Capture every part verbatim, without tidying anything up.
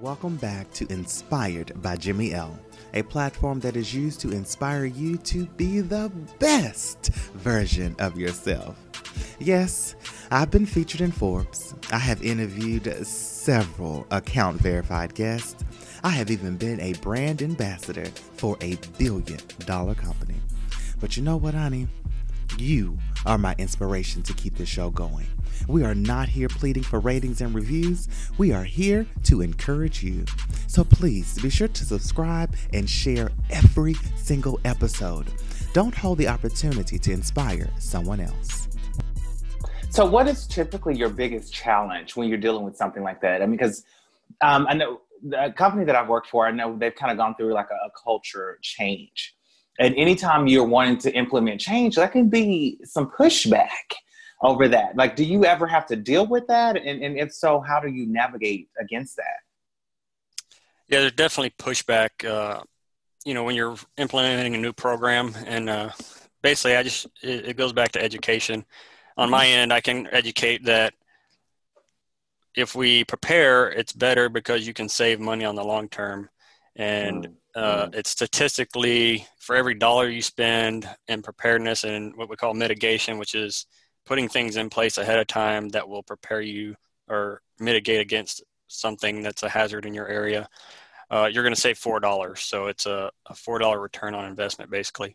Welcome back to Inspired by Jimmy L, a platform that is used to inspire you to be the best version of yourself. Yes, I've been featured in Forbes. I have interviewed several account verified guests. I have even been a brand ambassador for a billion dollar company. But you know what, honey? You are my inspiration to keep the show going. We are not here pleading for ratings and reviews. We are here to encourage you. So please be sure to subscribe and share every single episode. Don't hold the opportunity to inspire someone else. So what is typically your biggest challenge when you're dealing with something like that? I mean, because um, I know the company that I've worked for, I know they've kind of gone through like a, a culture change. And anytime you're wanting to implement change, that can be some pushback over that. Like, do you ever have to deal with that? And, and if so, how do you navigate against that? Yeah, there's definitely pushback, uh, you know, when you're implementing a new program. And uh, basically, I just it, it goes back to education. On my end, I can educate that if we prepare, it's better because you can save money on the long term. And mm-hmm. Uh, it's statistically for every dollar you spend in preparedness and what we call mitigation, which is putting things in place ahead of time that will prepare you or mitigate against something that's a hazard in your area. Uh, you're going to save four dollars. So it's a, a four dollars return on investment, basically.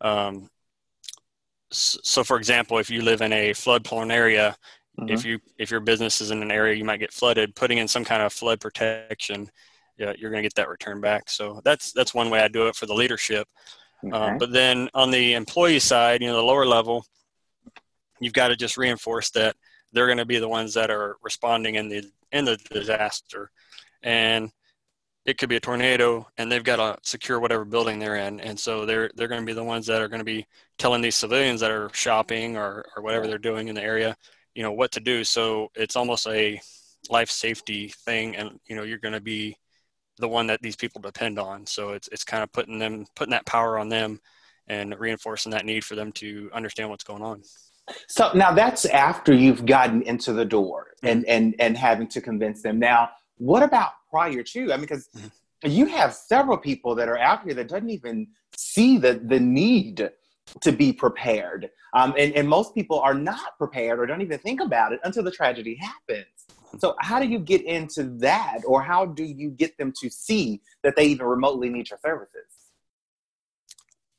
Um, so for example, if you live in a flood prone area, mm-hmm. if you, if your business is in an area, you might get flooded, putting in some kind of flood protection, yeah, you're going to get that return back. So that's that's one way I do it for the leadership. Okay. Um, but then on the employee side, you know, the lower level, you've got to just reinforce that they're going to be the ones that are responding in the in the disaster. And it could be a tornado, and they've got to secure whatever building they're in. And so they're they're going to be the ones that are going to be telling these civilians that are shopping or, or whatever they're doing in the area, you know, what to do. So it's almost a life safety thing, and, you know, you're going to be the one that these people depend on. So it's it's kind of putting them, putting that power on them and reinforcing that need for them to understand what's going on. So now that's after you've gotten into the door and, mm-hmm. and, and having to convince them. Now, what about prior to? I mean, because mm-hmm. you have several people that are out here that doesn't even see the, the need to be prepared. Um, and, and most people are not prepared or don't even think about it until the tragedy happens. So how do you get into that, or how do you get them to see that they even remotely need your services?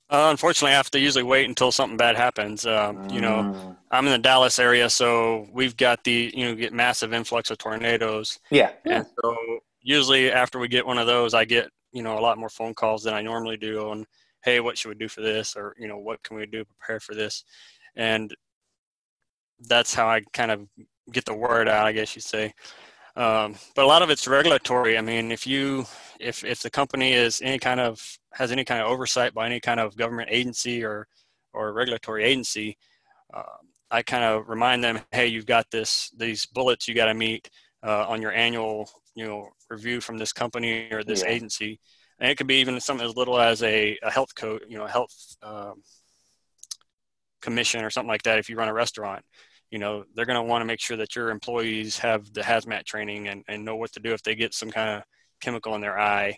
Uh, unfortunately, I have to usually wait until something bad happens. Um, mm. You know, I'm in the Dallas area, so we've got the, you know, get massive influx of tornadoes. Yeah. And so usually after we get one of those, I get, you know, a lot more phone calls than I normally do on, hey, what should we do for this? Or, you know, what can we do to prepare for this? And that's how I kind of get the word out, I guess you'd say. Um, but a lot of it's regulatory. I mean, if you, if, if the company is any kind of, has any kind of oversight by any kind of government agency or, or regulatory agency, uh, I kind of remind them, hey, you've got this, these bullets you got to meet uh, on your annual, you know, review from this company or this yeah. agency. And it could be even something as little as a, a health code, you know, a health um, commission or something like that. If you run a restaurant, you know, they're going to want to make sure that your employees have the hazmat training and, and know what to do if they get some kind of chemical in their eye.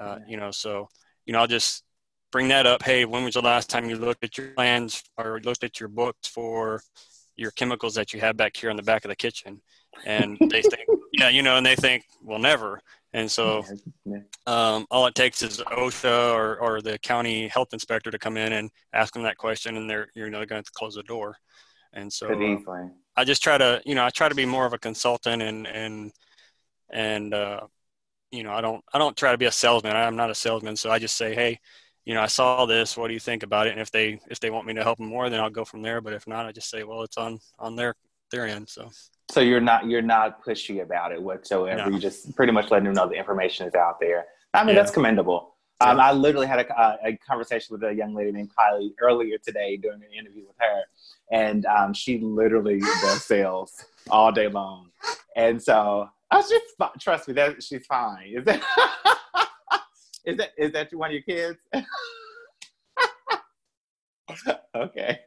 Uh, you know, so, you know, I'll just bring that up. Hey, when was the last time you looked at your plans or looked at your books for your chemicals that you have back here in the back of the kitchen? And they think, yeah, you know, and they think, well, never. And so um, all it takes is OSHA or, or the county health inspector to come in and ask them that question, and they're, you know, they're going to close the door. And so uh, I just try to, you know, I try to be more of a consultant and, and, and, uh, you know, I don't, I don't try to be a salesman. I'm not a salesman. So I just say, hey, you know, I saw this, what do you think about it? And if they, if they want me to help them more, then I'll go from there. But if not, I just say, well, it's on, on their, their end. So, so you're not, you're not pushy about it whatsoever. No. You're just pretty much letting them know the information is out there. I mean, yeah. That's commendable. Um, I literally had a, uh, a conversation with a young lady named Kylie earlier today during an interview with her, and um, she literally does sales all day long. And so, I was just trust me, that she's fine. Is that is that is that one of your kids? Okay.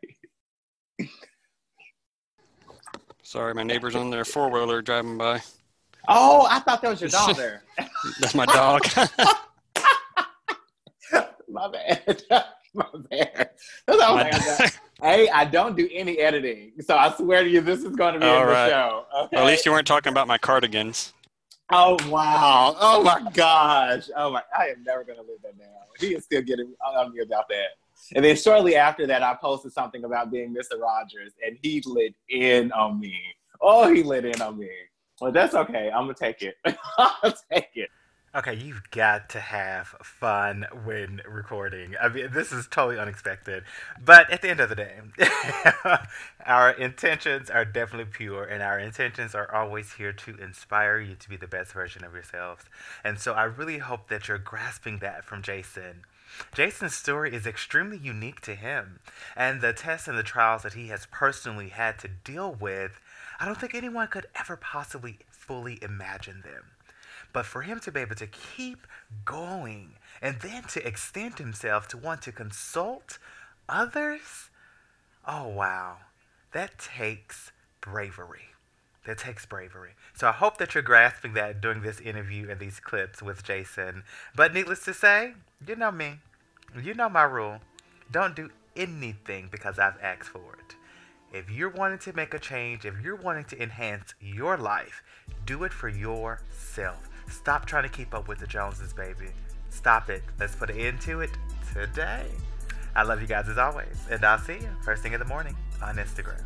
Sorry, my neighbor's on their four wheeler driving by. Oh, I thought that was your dog there. That's my dog. My bad. My bad. That's all my I hey, I don't do any editing, so I swear to you, this is going to be all in right. the show. Okay? Well, at least you weren't talking about my cardigans. Oh, wow. Oh, my gosh. Oh, my. I am never going to live that down. He is still getting on me about that. And then shortly after that, I posted something about being Mister Rogers, and he lit in on me. Oh, he lit in on me. Well, that's okay. I'm going to take it. I'll take it. Okay, you've got to have fun when recording. I mean, this is totally unexpected. But at the end of the day, our intentions are definitely pure, and our intentions are always here to inspire you to be the best version of yourselves. And so I really hope that you're grasping that from Jason. Jason's story is extremely unique to him, and the tests and the trials that he has personally had to deal with, I don't think anyone could ever possibly fully imagine them. But for him to be able to keep going and then to extend himself to want to consult others, oh, wow, that takes bravery. That takes bravery. So I hope that you're grasping that during this interview and these clips with Jason. But needless to say, you know me. You know my rule. Don't do anything because I've asked for it. If you're wanting to make a change, if you're wanting to enhance your life, do it for yourself. Stop trying to keep up with the Joneses, baby. Stop it. Let's put an end to it today. I love you guys as always, and I'll see you first thing in the morning on Instagram.